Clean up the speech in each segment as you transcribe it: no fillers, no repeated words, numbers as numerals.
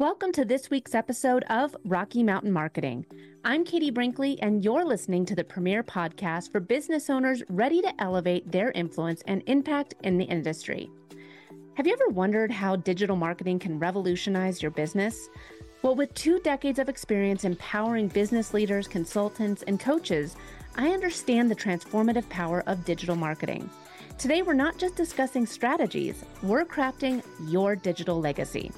Welcome to this week's episode of Rocky Mountain Marketing. I'm Katie Brinkley, and you're listening to the premier podcast for business owners ready to elevate their influence and impact in the industry. Have you ever wondered how digital marketing can revolutionize your business? Well, with 2 decades of experience empowering business leaders, consultants, and coaches, I understand the transformative power of digital marketing. Today, we're not just discussing strategies, we're crafting your digital legacy.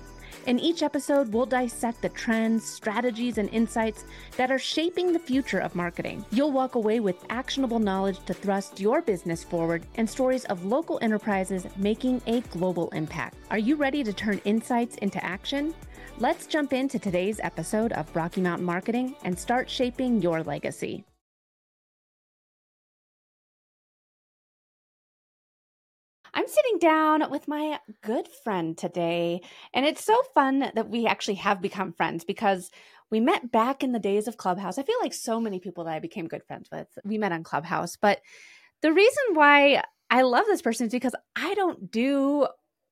In each episode, we'll dissect the trends, strategies, and insights that are shaping the future of marketing. You'll walk away with actionable knowledge to thrust your business forward and stories of local enterprises making a global impact. Are you ready to turn insights into action? Let's jump into today's episode of Rocky Mountain Marketing and start shaping your legacy. I'm sitting down with my good friend today, and it's so fun that we actually have become friends because we met back in the days of Clubhouse. I feel like so many people that I became good friends with, we met on Clubhouse. But the reason why I love this person is because I don't do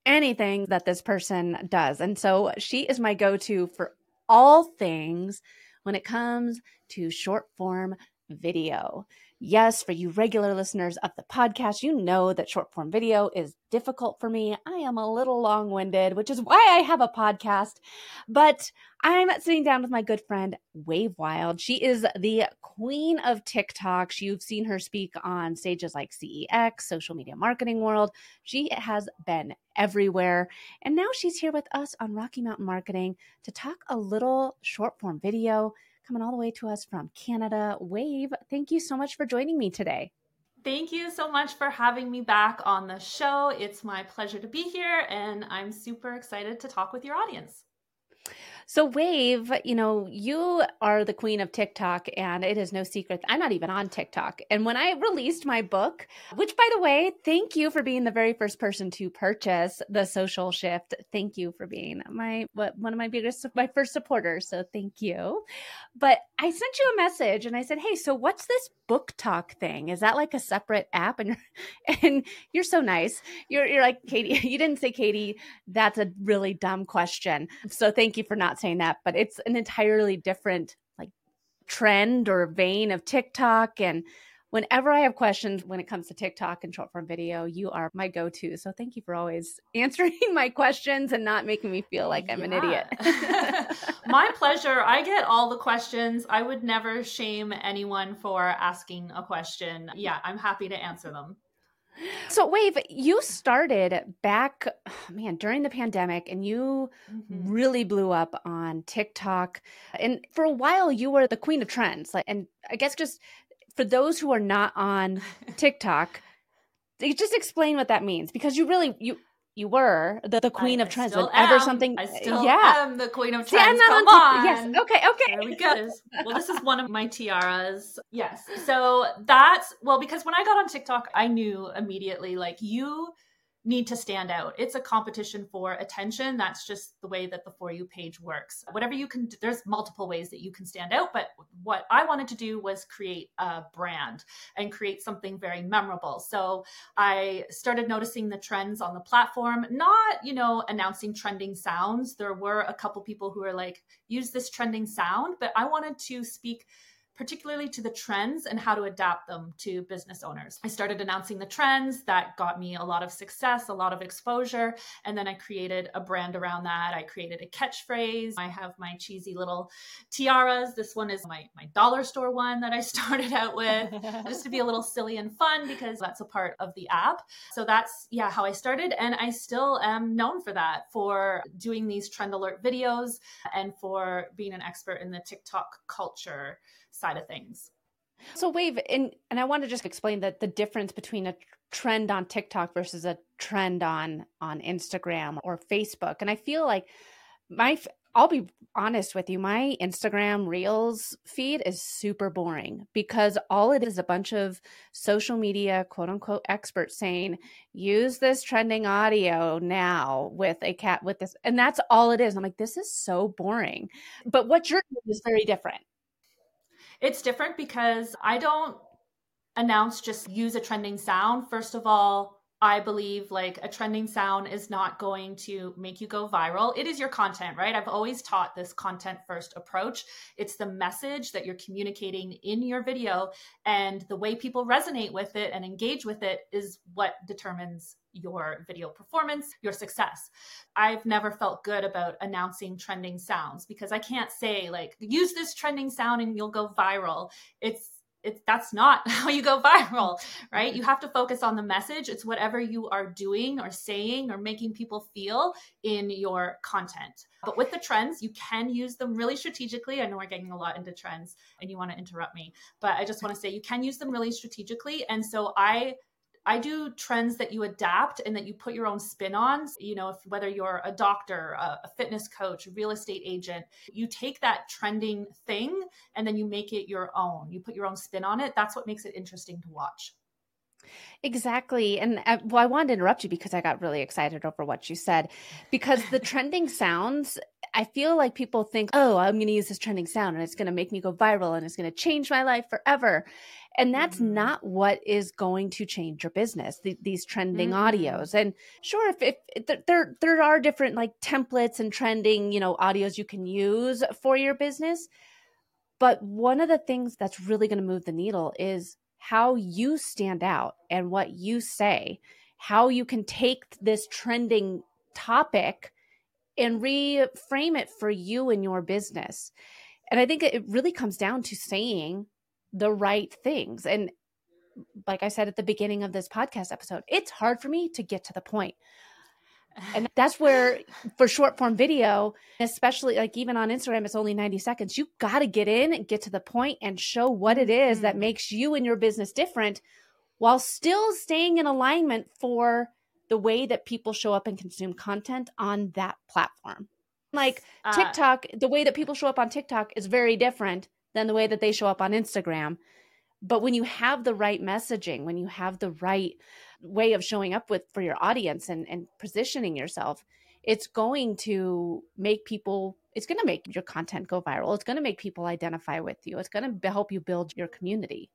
anything that this person does. And so she is my go-to for all things when it comes to short-form video. Yes, for you regular listeners of the podcast, you know that short form video is difficult for me. I am a little long-winded, which is why I have a podcast. But I'm sitting down with my good friend, Wave Wyld. She is the queen of TikTok. You've seen her speak on stages like CEX, Social Media Marketing World. She has been everywhere. And now she's here with us on Rocky Mountain Marketing to talk a little short form video. Coming all the way to us from Canada. Wave, thank you so much for joining me today. Thank you so much for having me back on the show. It's my pleasure to be here, and I'm super excited to talk with your audience. So Wave, you know, you are the queen of TikTok, and it is no secret. I'm not even on TikTok. And when I released my book, which by the way, thank you for being the very first person to purchase The Social Shift. Thank you for being my first supporters. So thank you. But I sent you a message and I said, hey, so what's this BookTok thing? Is that like a separate app? And you're so nice. You're like, Katie, you didn't say, Katie, that's a really dumb question. So thank you for not saying that, but it's an entirely different like trend or vein of TikTok. And whenever I have questions when it comes to TikTok and short form video, you are my go-to. So thank you for always answering my questions and not making me feel like I'm an idiot. My pleasure. I get all the questions. I would never shame anyone for asking a question. Yeah, I'm happy to answer them. So Wave, you started back, during the pandemic, and you really blew up on TikTok. And for a while, you were the queen of trends. And I guess just for those who are not on TikTok, just explain what that means, because you really, you were the queen of trends. I still am the queen of trends. Come on. Yes. Okay. There we go. Well, this is one of my tiaras. Yes. So because when I got on TikTok, I knew immediately, like, you need to stand out. It's a competition for attention. That's just the way that the For You page works. Whatever you can, there's multiple ways that you can stand out. But what I wanted to do was create a brand and create something very memorable. So I started noticing the trends on the platform, not, announcing trending sounds. There were a couple people who were like, use this trending sound, but I wanted to speak particularly to the trends and how to adapt them to business owners. I started announcing the trends. That got me a lot of success, a lot of exposure. And then I created a brand around that. I created a catchphrase. I have my cheesy little tiaras. This one is my dollar store one that I started out with just to be a little silly and fun, because that's a part of the app. So that's how I started. And I still am known for that, for doing these trend alert videos and for being an expert in the TikTok culture side of things. So Wave, and I want to just explain that the difference between a trend on TikTok versus a trend on Instagram or Facebook. And I feel like I'll be honest with you, my Instagram Reels feed is super boring, because all it is a bunch of social media, quote unquote, experts saying, use this trending audio now with a cat with this. And that's all it is. I'm like, this is so boring. But what you're doing is very different. It's different because I don't announce just use a trending sound. First of all, I believe like a trending sound is not going to make you go viral. It is your content, right? I've always taught this content first approach. It's the message that you're communicating in your video, and the way people resonate with it and engage with it is what determines your video performance, your success. I've never felt good about announcing trending sounds because I can't say like, use this trending sound and you'll go viral. That's not how you go viral, right? You have to focus on the message. It's whatever you are doing or saying or making people feel in your content. But with the trends, you can use them really strategically. I know we're getting a lot into trends and you want to interrupt me, but I just want to say you can use them really strategically. And so I do trends that you adapt and that you put your own spin on, you know, whether you're a doctor, a fitness coach, a real estate agent, you take that trending thing and then you make it your own. You put your own spin on it. That's what makes it interesting to watch. Exactly. And I wanted to interrupt you because I got really excited over what you said, because the trending sounds, I feel like people think, oh, I'm going to use this trending sound and it's going to make me go viral and it's going to change my life forever. And that's not what is going to change your business, these trending audios. And sure, if there are different like templates and trending, you know, audios you can use for your business. But one of the things that's really going to move the needle is how you stand out and what you say, how you can take this trending topic and reframe it for you and your business. And I think it really comes down to saying the right things. And like I said at the beginning of this podcast episode, it's hard for me to get to the point. And that's where for short form video, especially like even on Instagram, it's only 90 seconds. You got to get in and get to the point and show what it is that makes you and your business different while still staying in alignment for the way that people show up and consume content on that platform. Like TikTok, the way that people show up on TikTok is very different than the way that they show up on Instagram. But when you have the right messaging, when you have the right way of showing up with for your audience and positioning yourself, it's going to make people, it's going to make your content go viral. It's going to make people identify with you. It's going to help you build your community.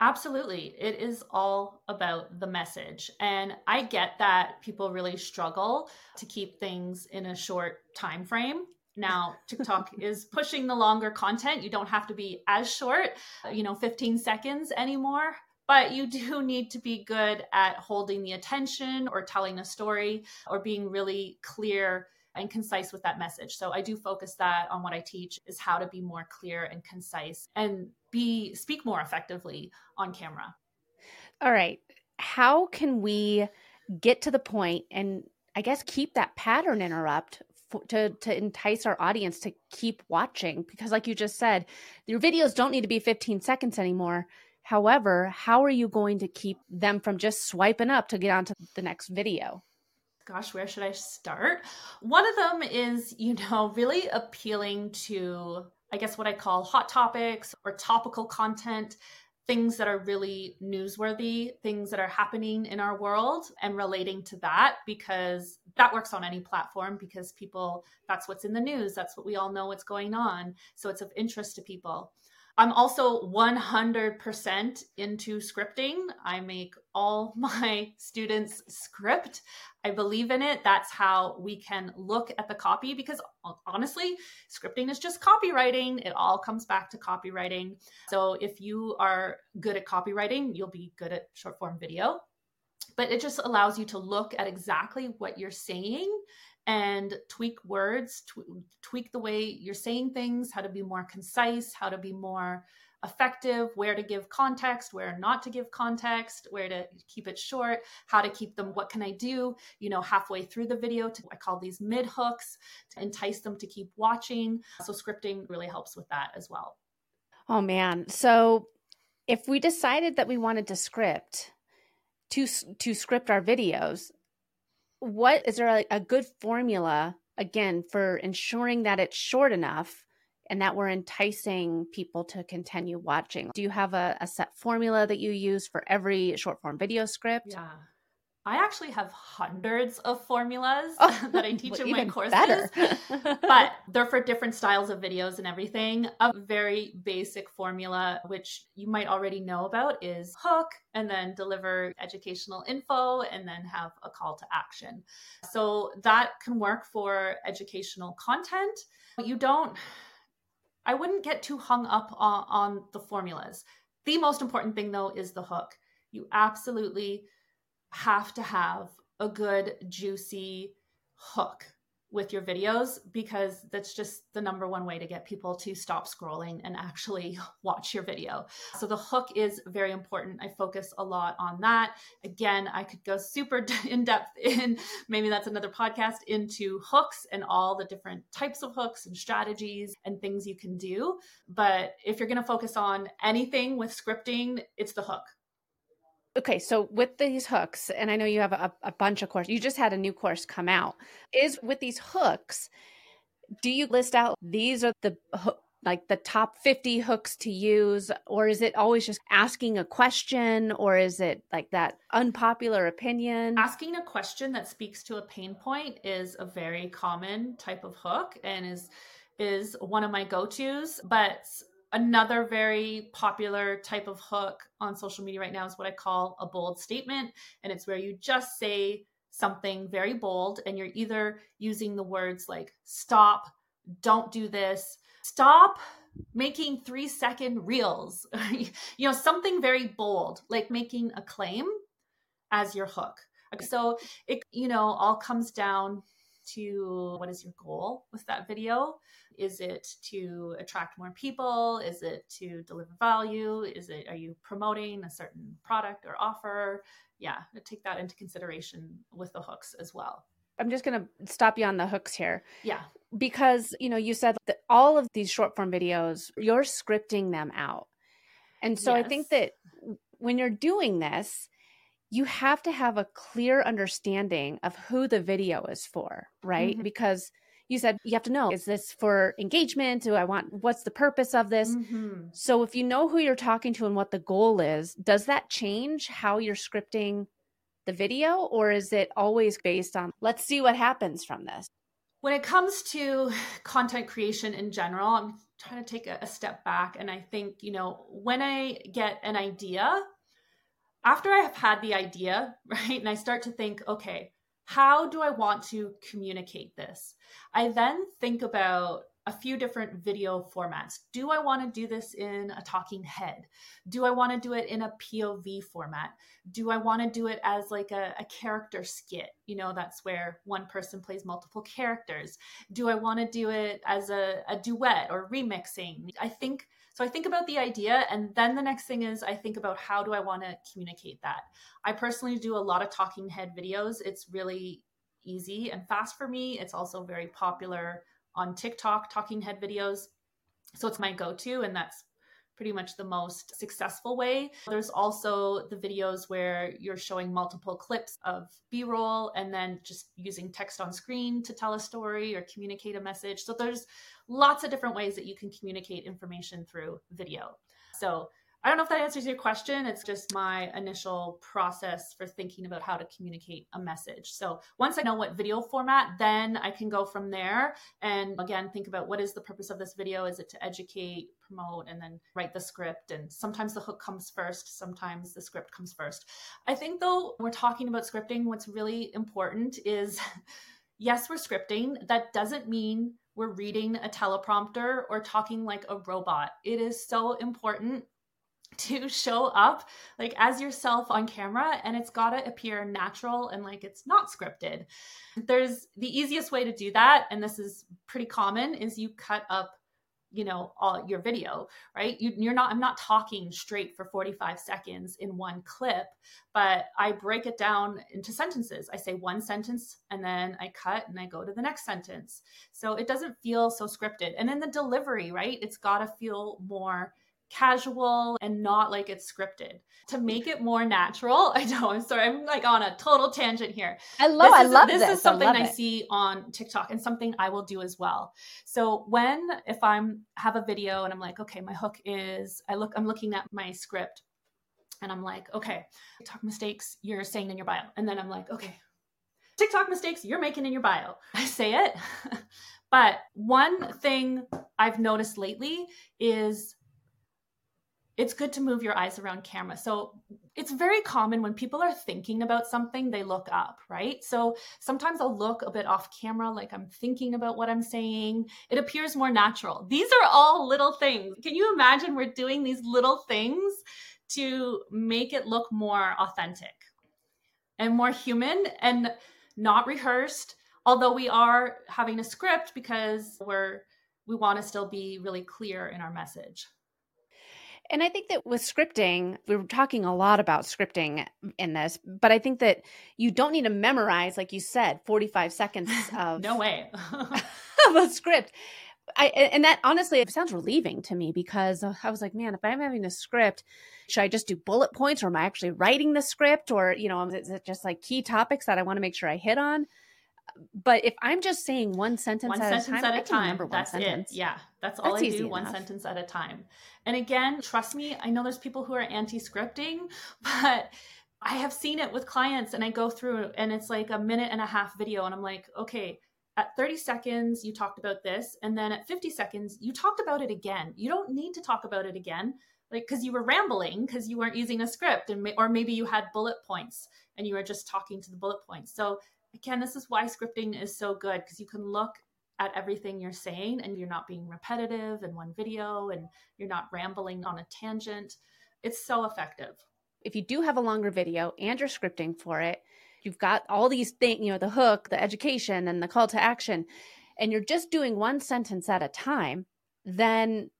Absolutely. It is all about the message. And I get that people really struggle to keep things in a short time frame. Now, TikTok is pushing the longer content. You don't have to be as short, you know, 15 seconds anymore, but you do need to be good at holding the attention or telling a story or being really clear and concise with that message. So I do focus that on what I teach is how to be more clear and concise and speak more effectively on camera. All right. How can we get to the point and I guess keep that pattern interrupt to entice our audience to keep watching? Because like you just said, your videos don't need to be 15 seconds anymore. However, how are you going to keep them from just swiping up to get onto the next video? Gosh, where should I start? One of them is, you know, really appealing to, I guess, what I call hot topics or topical content, things that are really newsworthy, things that are happening in our world and relating to that, because that works on any platform because people, that's what's in the news. That's what we all know what's going on. So it's of interest to people. I'm also 100% into scripting. I make all my students script. I believe in it. That's how we can look at the copy because honestly, scripting is just copywriting. It all comes back to copywriting. So if you are good at copywriting, you'll be good at short form video. But it just allows you to look at exactly what you're saying and tweak words, tweak the way you're saying things, how to be more concise, how to be more effective, where to give context, where not to give context, where to keep it short, how to keep them, what can I do, you know, halfway through the video, I call these mid hooks to entice them to keep watching. So scripting really helps with that as well. Oh man. So if we decided that we wanted to script, to script our videos, what is there a good formula again for ensuring that it's short enough and that we're enticing people to continue watching? Do you have a set formula that you use for every short form video script? Yeah. I actually have hundreds of formulas that I teach in my courses, but they're for different styles of videos and everything. A very basic formula, which you might already know about, is hook and then deliver educational info and then have a call to action. So that can work for educational content. I wouldn't get too hung up on the formulas. The most important thing though is the hook. You absolutely have to have a good juicy hook with your videos, because that's just the number one way to get people to stop scrolling and actually watch your video. So the hook is very important. I focus a lot on that. Again, I could go super in depth in, maybe that's another podcast, into hooks and all the different types of hooks and strategies and things you can do. But if you're going to focus on anything with scripting, it's the hook. Okay, so with these hooks, and I know you have a bunch of courses, you just had a new course come out, is with these hooks, do you list out these are the like the top 50 hooks to use, or is it always just asking a question, or is it like that unpopular opinion? Asking a question that speaks to a pain point is a very common type of hook and is one of my go-tos, but another very popular type of hook on social media right now is what I call a bold statement. And it's where you just say something very bold and you're either using the words like stop, don't do this, stop making 3-second reels, something very bold, like making a claim as your hook. So it, all comes down to what is your goal with that video? Is it to attract more people? Is it to deliver value? Are you promoting a certain product or offer? Yeah, take that into consideration with the hooks as well. I'm just going to stop you on the hooks here. Yeah. Because, you said that all of these short form videos, you're scripting them out. And so yes. I think that when you're doing this, you have to have a clear understanding of who the video is for, right? Mm-hmm. Because you said you have to know, is this for engagement? What's the purpose of this? Mm-hmm. So if you know who you're talking to and what the goal is, does that change how you're scripting the video, or is it always based on, let's see what happens from this? When it comes to content creation in general, I'm trying to take a step back. And I think, when I get an idea, after I have had the idea, right, and I start to think, okay, how do I want to communicate this? I then think about a few different video formats. Do I want to do this in a talking head? Do I want to do it in a POV format? Do I want to do it as like a character skit? That's where one person plays multiple characters. Do I want to do it as a duet or remixing? So I think about the idea, and then the next thing is I think about how do I want to communicate that. I personally do a lot of talking head videos. It's really easy and fast for me. It's also very popular on TikTok, talking head videos. So it's my go-to, and that's pretty much the most successful way. There's also the videos where you're showing multiple clips of B-roll and then just using text on screen to tell a story or communicate a message. So there's lots of different ways that you can communicate information through video. So I don't know if that answers your question. It's just my initial process for thinking about how to communicate a message. So once I know what video format, then I can go from there. And again, think about what is the purpose of this video? Is it to educate, promote, and then write the script? And sometimes the hook comes first. Sometimes the script comes first. I think though, when we're talking about scripting, what's really important is, yes, we're scripting. That doesn't mean we're reading a teleprompter or talking like a robot. It is so important to show up like as yourself on camera, and it's got to appear natural and like it's not scripted. There's the easiest way to do that, and this is pretty common, is you cut up, all your video, right? I'm not talking straight for 45 seconds in one clip, but I break it down into sentences. I say one sentence and then I cut and I go to the next sentence. So it doesn't feel so scripted. And then the delivery, right? It's got to feel more casual and not like it's scripted. To make it more natural, I know, I'm sorry, I'm like on a total tangent here. This is something I see on TikTok and something I will do as well. So if I have a video and I'm like, okay, my hook is, I'm looking at my script And I'm like, okay, TikTok mistakes you're saying in your bio. And then I'm like, okay, TikTok mistakes you're making in your bio. I say it. But one thing I've noticed lately is it's good to move your eyes around camera. So it's very common when people are thinking about something, they look up, right? So sometimes I'll look a bit off camera, like I'm thinking about what I'm saying. It appears more natural. These are all little things. Can you imagine we're doing these little things to make it look more authentic and more human and not rehearsed? Although we are having a script because we want to still be really clear in our message. And I think that with scripting, we were talking a lot about scripting in this, but I think that you don't need to memorize, like you said, 45 seconds of no way of a script. And that honestly, it sounds relieving to me because I was like, man, if I'm having a script, should I just do bullet points or am I actually writing the script or, you know, is it just like key topics that I want to make sure I hit on? But if I'm just saying one sentence at a time, it. Yeah, that's all I do. One sentence at a time. And again, trust me, I know there's people who are anti-scripting, but I have seen it with clients and I go through and it's like a 1.5-minute video. And I'm like, okay, at 30 seconds, you talked about this. And then at 50 seconds, you talked about it again. You don't need to talk about it again. Like, cause you were rambling because you weren't using a script and or maybe you had bullet points and you were just talking to the bullet points. So again, this is why scripting is so good because you can look at everything you're saying and you're not being repetitive in one video and you're not rambling on a tangent. It's so effective. If you do have a longer video and you're scripting for it, you've got all these things, you know, the hook, the education and the call to action, and you're just doing one sentence at a time, then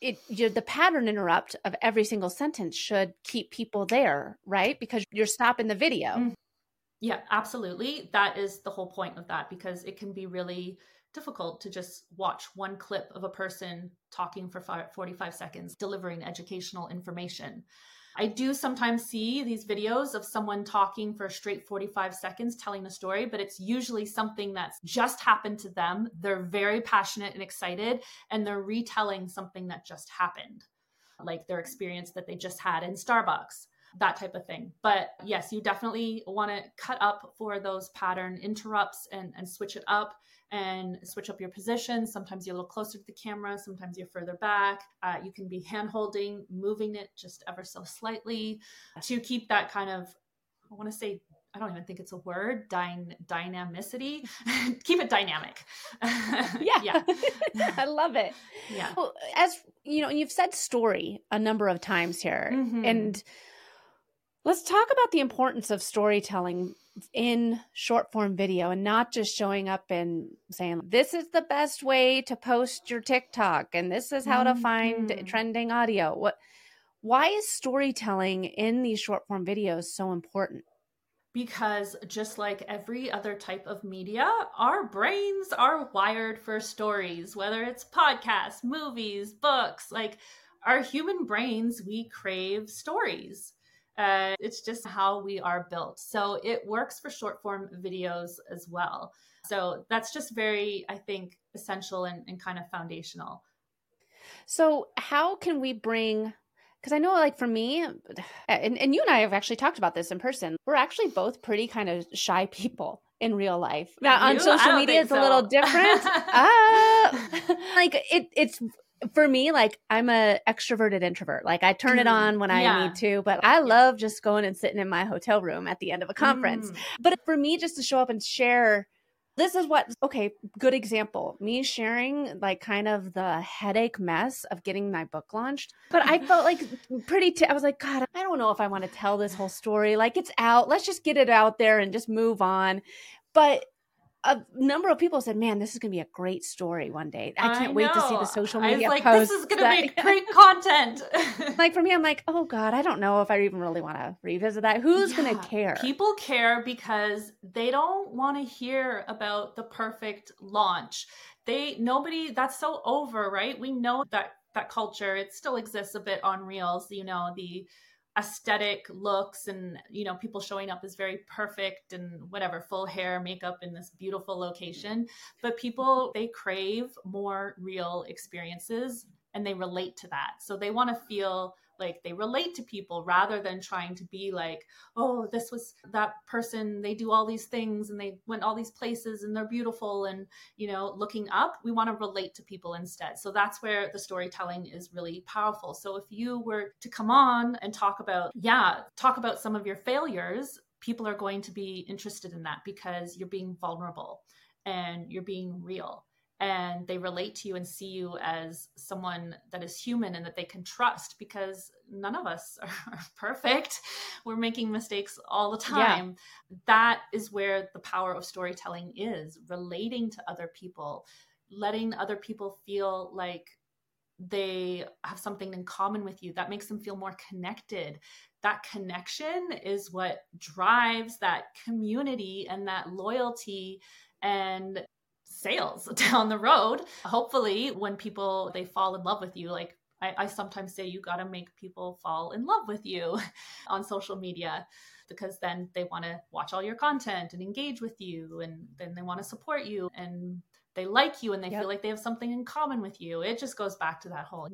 the pattern interrupt of every single sentence should keep people there, right? Because you're stopping the video. Mm-hmm. Yeah, absolutely. That is the whole point of that, because it can be really difficult to just watch one clip of a person talking for 45 seconds, delivering educational information. I do sometimes see these videos of someone talking for a straight 45 seconds, telling a story, but it's usually something that's just happened to them. They're very passionate and excited, and they're retelling something that just happened, like their experience that they just had in Starbucks. That type of thing. But yes, you definitely want to cut up for those pattern interrupts and switch it up and switch up your position. Sometimes you're a little closer to the camera. Sometimes you're further back. You can be hand holding, moving it just ever so slightly to keep that kind of, I want to say, I don't even think it's a word, dynamicity. Keep it dynamic. Yeah. I love it. Yeah. Well, as you know, you've said story a number of times here and let's talk about the importance of storytelling in short form video and not just showing up and saying, this is the best way to post your TikTok and this is how to find trending audio. Why is storytelling in these short form videos so important? Because just like every other type of media, our brains are wired for stories, whether it's podcasts, movies, books, like our human brains, we crave stories. It's just how we are built. So it works for short form videos as well. So that's just very, I think, essential and kind of foundational. So how can we bring, because I know like for me, and you and I have actually talked about this in person, we're actually both pretty kind of shy people in real life. Now on social media, it's a little different. It's for me, like I'm an extroverted introvert. Like I turn it on when I need to, but I love just going and sitting in my hotel room at the end of a conference. But for me, just to show up and share, this is what, okay, good example. Me sharing like kind of the headache mess of getting my book launched. But I felt like I was like, God, I don't know if I want to tell this whole story. Like it's out. Let's just get it out there and just move on. But a number of people said, man, this is going to be a great story one day. I can't wait to see the social media posts. I was like, this is going to make great content. Like for me, I'm like, oh God, I don't know if I even really want to revisit that. Who's going to care? People care because they don't want to hear about the perfect launch. That's so over, right? We know that culture, it still exists a bit on Reels, you know, the aesthetic looks and, you know, people showing up as very perfect and whatever, full hair, makeup in this beautiful location. But people, they crave more real experiences and they relate to that. So they want to feel like they relate to people rather than trying to be like, oh, this was that person, they do all these things and they went all these places and they're beautiful and, you know, looking up. We want to relate to people instead. So that's where the storytelling is really powerful. So if you were to come on and talk about some of your failures, people are going to be interested in that because you're being vulnerable and you're being real. And they relate to you and see you as someone that is human and that they can trust, because none of us are perfect. We're making mistakes all the time. Yeah. That is where the power of storytelling is, relating to other people, letting other people feel like they have something in common with you. That makes them feel more connected. That connection is what drives that community and that loyalty and sales down the road. Hopefully when people, they fall in love with you, like I sometimes say, you got to make people fall in love with you on social media, because then they want to watch all your content and engage with you. And then they want to support you and they like you and they feel like they have something in common with you. It just goes back to that whole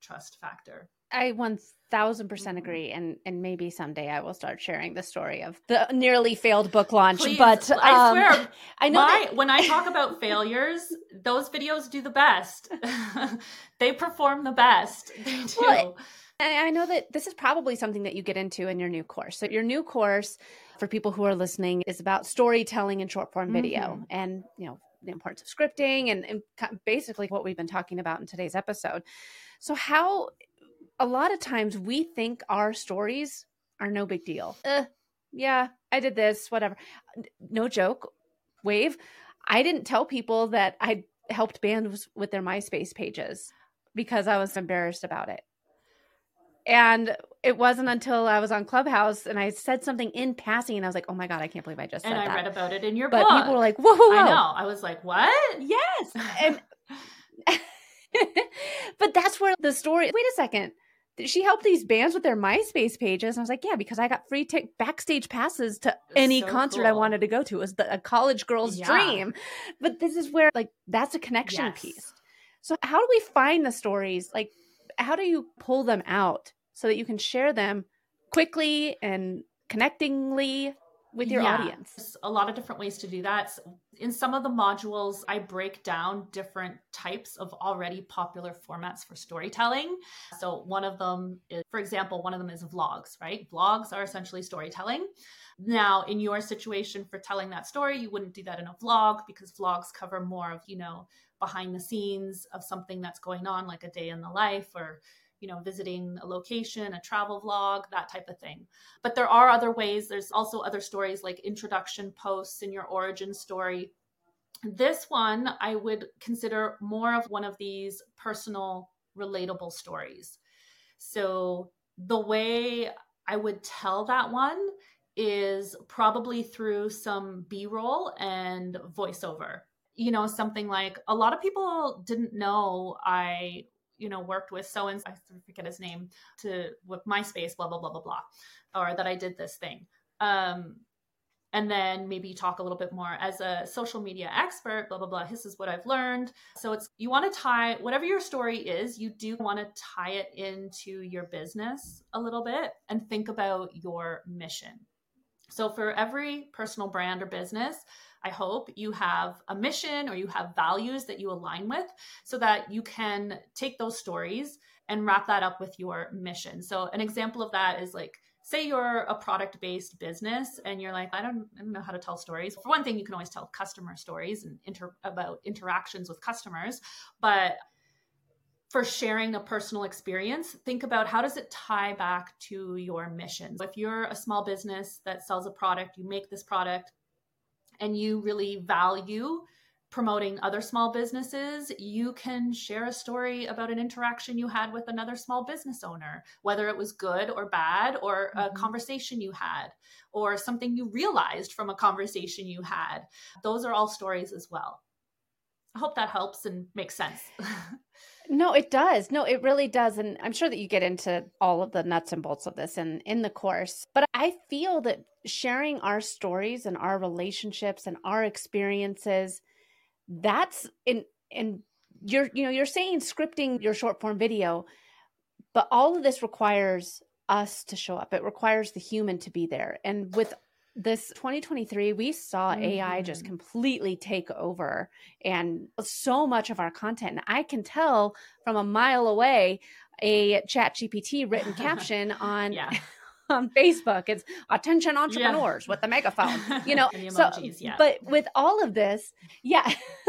trust factor. I 1000% agree. And maybe someday I will start sharing the story of the nearly failed book launch. Please, but I swear, I know when I talk about failures, those videos do the best. They perform the best. They do. Well, and I know that this is probably something that you get into in your new course. So your new course, for people who are listening, is about storytelling in short form video and, the importance of scripting and basically what we've been talking about in today's episode. So a lot of times we think our stories are no big deal. I did this, whatever. No joke, Wave. I didn't tell people that I helped bands with their MySpace pages because I was embarrassed about it. And it wasn't until I was on Clubhouse and I said something in passing and I was like, oh my God, I can't believe I just said that. And I read about it in your book. But people were like, whoa. I know. I was like, what? Yes. But that's where the story, wait a second. She helped these bands with their MySpace pages. And I was like, yeah, because I got free backstage passes to any concert I wanted to go to. It was a college girl's dream. But this is where, that's a connection piece. So how do we find the stories? How do you pull them out so that you can share them quickly and connectingly with your audience? There's a lot of different ways to do that. So in some of the modules, I break down different types of already popular formats for storytelling. So one of them is, for example, vlogs, right? Vlogs are essentially storytelling. Now, in your situation for telling that story, you wouldn't do that in a vlog because vlogs cover more of, behind the scenes of something that's going on, like a day in the life or visiting a location, a travel vlog, that type of thing. But there are other ways. There's also other stories like introduction posts and your origin story. This one I would consider more of one of these personal, relatable stories. So the way I would tell that one is probably through some B-roll and voiceover. Something like, a lot of people didn't know I worked with so-and-so, I forget his name, with MySpace, blah, blah, blah, blah, blah, or that I did this thing. And then maybe talk a little bit more as a social media expert, blah, blah, blah. This is what I've learned. So you want to tie whatever your story is, you do want to tie it into your business a little bit and think about your mission. So for every personal brand or business, I hope you have a mission or you have values that you align with so that you can take those stories and wrap that up with your mission. So an example of that is say you're a product-based business and you're like, I don't know how to tell stories. For one thing, you can always tell customer stories and about interactions with customers, but for sharing a personal experience, think about how does it tie back to your mission. If you're a small business that sells a product, you make this product, and you really value promoting other small businesses, you can share a story about an interaction you had with another small business owner, whether it was good or bad, or a conversation you had, or something you realized from a conversation you had. Those are all stories as well. I hope that helps and makes sense. No, it does. No, it really does. And I'm sure that you get into all of the nuts and bolts of this in the course. But I feel that sharing our stories and our relationships and our experiences, that's in you're saying scripting your short form video, But all of this requires us to show up. It requires the human to be there. And with this 2023, we saw AI just completely take over and so much of our content. And I can tell from a mile away a ChatGPT written caption on Facebook. It's attention entrepreneurs with the megaphone, and the emojis, But with all of this, the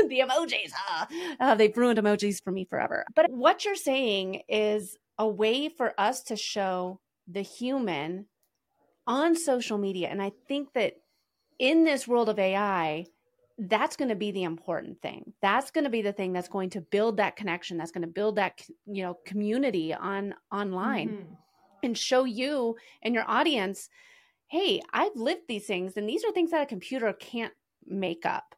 emojis, they've ruined emojis for me forever. But what you're saying is a way for us to show the human on social media. And I think that in this world of AI, that's going to be the important thing. That's going to be the thing that's going to build that connection. That's going to build that, community online and show you and your audience, hey, I've lived these things. And these are things that a computer can't make up.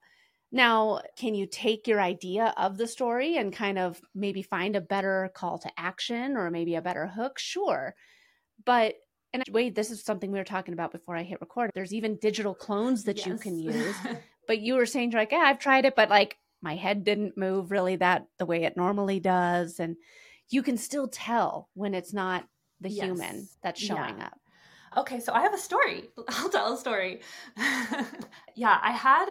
Now, can you take your idea of the story and kind of maybe find a better call to action or maybe a better hook? Sure. But Wade, this is something we were talking about before I hit record. There's even digital clones that you can use, but you were saying you're like, I've tried it, but like my head didn't move really the way it normally does. And you can still tell when it's not the human that's showing up. Okay. So I have a story. I'll tell a story. I had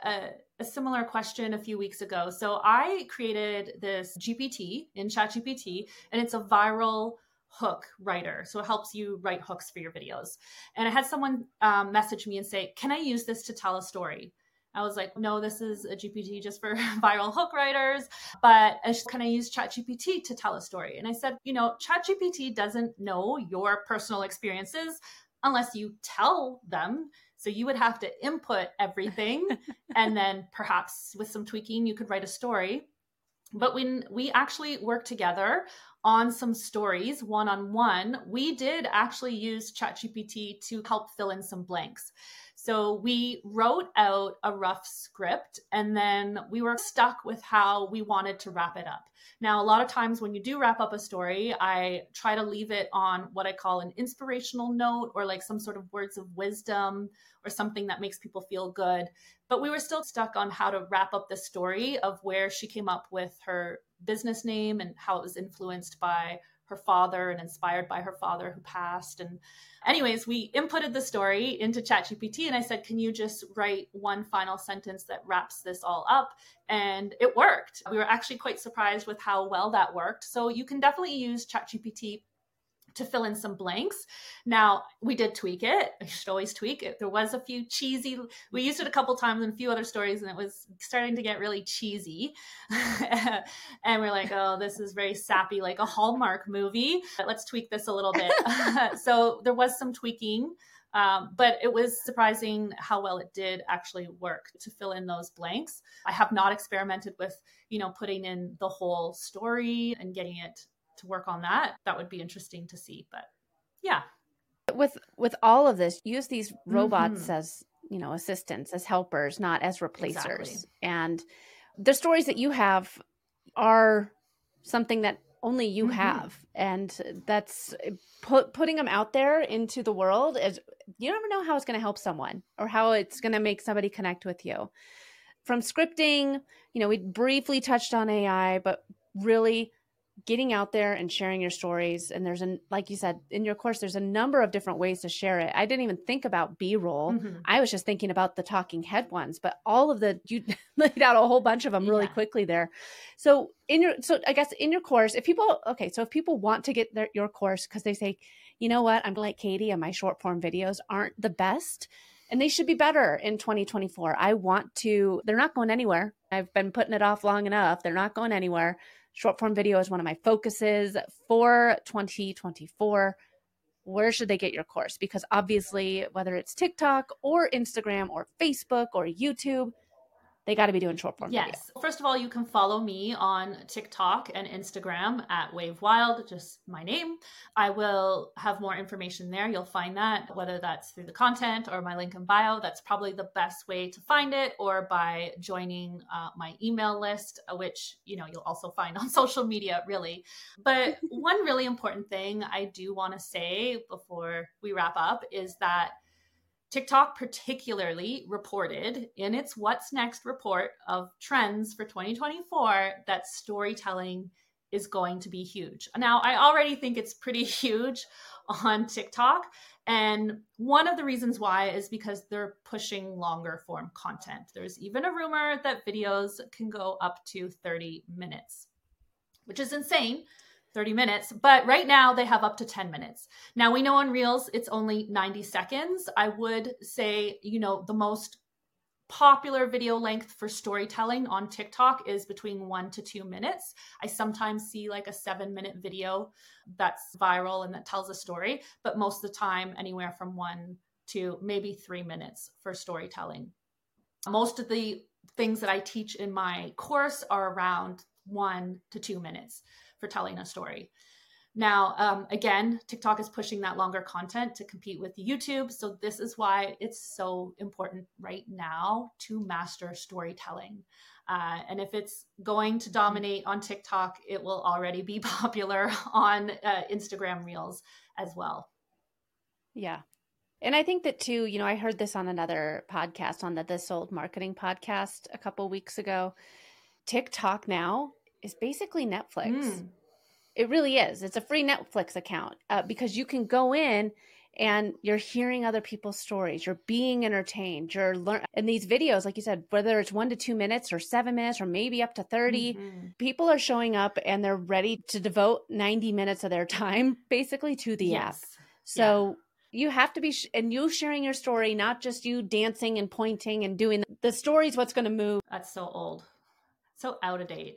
a similar question a few weeks ago. So I created this GPT in ChatGPT, and it's a viral hook writer. So it helps you write hooks for your videos. And I had someone message me and say, can I use this to tell a story? I was like, no, this is a GPT just for viral hook writers, but can I use ChatGPT to tell a story? And I said, ChatGPT doesn't know your personal experiences unless you tell them. So you would have to input everything. And then perhaps with some tweaking, you could write a story. But when we actually worked together on some stories one-on-one, we did actually use ChatGPT to help fill in some blanks. So we wrote out a rough script, and then we were stuck with how we wanted to wrap it up. Now, a lot of times when you do wrap up a story, I try to leave it on what I call an inspirational note or like some sort of words of wisdom or something that makes people feel good. But we were still stuck on how to wrap up the story of where she came up with her business name and how it was influenced by her father and inspired by her father who passed. And anyways, we inputted the story into ChatGPT, and I said, can you just write one final sentence that wraps this all up? And it worked. We were actually quite surprised with how well that worked. So you can definitely use ChatGPT to fill in some blanks. Now, we did tweak it. I should always tweak it. There was a few cheesy, we used it a couple times in a few other stories, and it was starting to get really cheesy. And we're like, oh, this is very sappy, like a Hallmark movie. But let's tweak this a little bit. So there was some tweaking, but it was surprising how well it did actually work to fill in those blanks. I have not experimented with, putting in the whole story and getting it to work on that. That would be interesting to see, but With all of this, use these robots as, assistants, as helpers, not as replacers. Exactly. And the stories that you have are something that only you have. And that's putting them out there into the world is, you never know how it's going to help someone or how it's going to make somebody connect with you. From scripting, we briefly touched on AI, but really getting out there and sharing your stories. And there's like you said, in your course, there's a number of different ways to share it. I didn't even think about B-roll. I was just thinking about the talking head ones, but you laid out a whole bunch of them really quickly there. So I guess in your course, if people want to get your course, cause they say, you know what, I'm like Katie and my short form videos aren't the best and they should be better in 2024. They're not going anywhere. I've been putting it off long enough. They're not going anywhere. Short form video is one of my focuses for 2024. Where should they get your course? Because obviously, whether it's TikTok or Instagram or Facebook or YouTube, they got to be doing short form video. Yes. First of all, you can follow me on TikTok and Instagram at Wave Wyld, just my name. I will have more information there. You'll find that, whether that's through the content or my link in bio, that's probably the best way to find it, or by joining my email list, which, you'll also find on social media, really. But one really important thing I do want to say before we wrap up is that TikTok particularly reported in its What's Next report of trends for 2024 that storytelling is going to be huge. Now, I already think it's pretty huge on TikTok. And one of the reasons why is because they're pushing longer form content. There's even a rumor that videos can go up to 30 minutes, which is insane. 30 minutes, but right now they have up to 10 minutes. Now we know on Reels, it's only 90 seconds. I would say, you know, the most popular video length for storytelling on TikTok is between 1 to 2 minutes. I sometimes see like a 7-minute video that's viral and that tells a story, but most of the time anywhere from 1 to maybe 3 minutes for storytelling. Most of the things that I teach in my course are around 1 to 2 minutes for telling a story. Now, again, TikTok is pushing that longer content to compete with YouTube. So this is why it's so important right now to master storytelling. And if it's going to dominate on TikTok, it will already be popular on Instagram Reels as well. Yeah. And I think that too, you know, I heard this on another podcast, on the This Old Marketing podcast a couple weeks ago. TikTok now is basically Netflix. It really is. It's a free Netflix account because you can go in and you're hearing other people's stories. You're being entertained. You're learning. And these videos, like you said, whether it's 1 to 2 minutes or 7 minutes or maybe up to 30, people are showing up and they're ready to devote 90 minutes of their time basically to the app. So you have to be, and you sharing your story, not just you dancing and pointing and doing the story's what's going to move. That's so old. So out of date.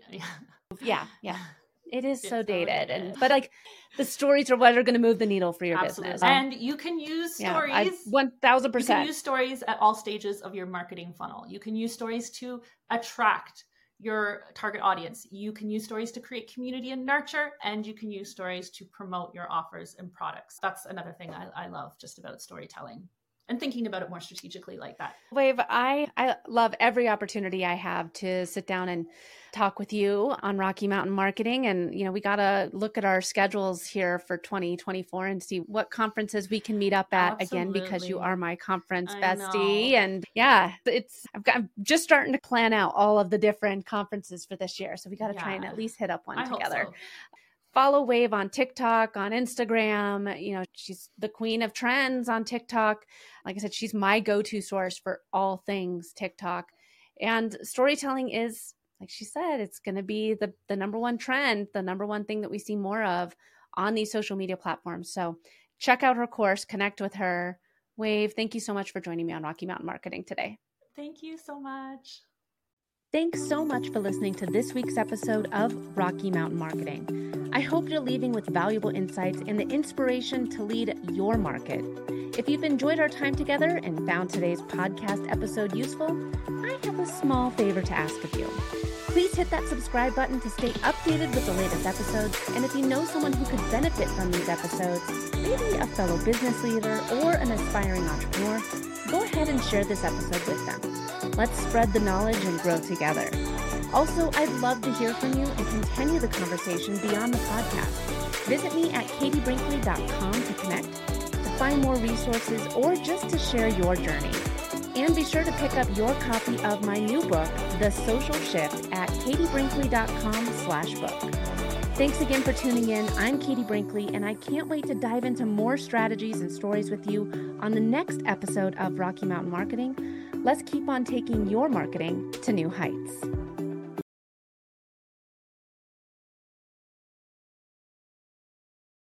It is so dated. And but like the stories are what are going to move the needle for your business. And you can use stories. 1,000%. You can use stories at all stages of your marketing funnel. You can use stories to attract your target audience. You can use stories to create community and nurture, and you can use stories to promote your offers and products. That's another thing I love just about storytelling. And thinking about it more strategically like that. Wave, I love every opportunity I have to sit down and talk with you on Rocky Mountain Marketing. And, you know, we got to look at our schedules here for 2024 and see what conferences we can meet up at again, because you are my conference bestie. And yeah, I'm just starting to plan out all of the different conferences for this year. So we got to try and at least hit up one together. Hope so. Follow Wave on TikTok, on Instagram. You know, she's the queen of trends on TikTok. Like I said, she's my go-to source for all things TikTok. And storytelling is, like she said, it's going to be the number one trend, the number one thing that we see more of on these social media platforms. So check out her course, connect with her. Wave, thank you so much for joining me on Rocky Mountain Marketing today. Thank you so much. Thanks so much for listening to this week's episode of Rocky Mountain Marketing. I hope you're leaving with valuable insights and the inspiration to lead your market. If you've enjoyed our time together and found today's podcast episode useful, I have a small favor to ask of you. Please hit that subscribe button to stay updated with the latest episodes. And if you know someone who could benefit from these episodes, maybe a fellow business leader or an aspiring entrepreneur, go ahead and share this episode with them. Let's spread the knowledge and grow together. Also, I'd love to hear from you and continue the conversation beyond the podcast. Visit me at katiebrinkley.com to connect, to find more resources, or just to share your journey. And be sure to pick up your copy of my new book, The Social Shift, at katiebrinkley.com/book. Thanks again for tuning in. I'm Katie Brinkley, and I can't wait to dive into more strategies and stories with you on the next episode of Rocky Mountain Marketing. Let's keep on taking your marketing to new heights.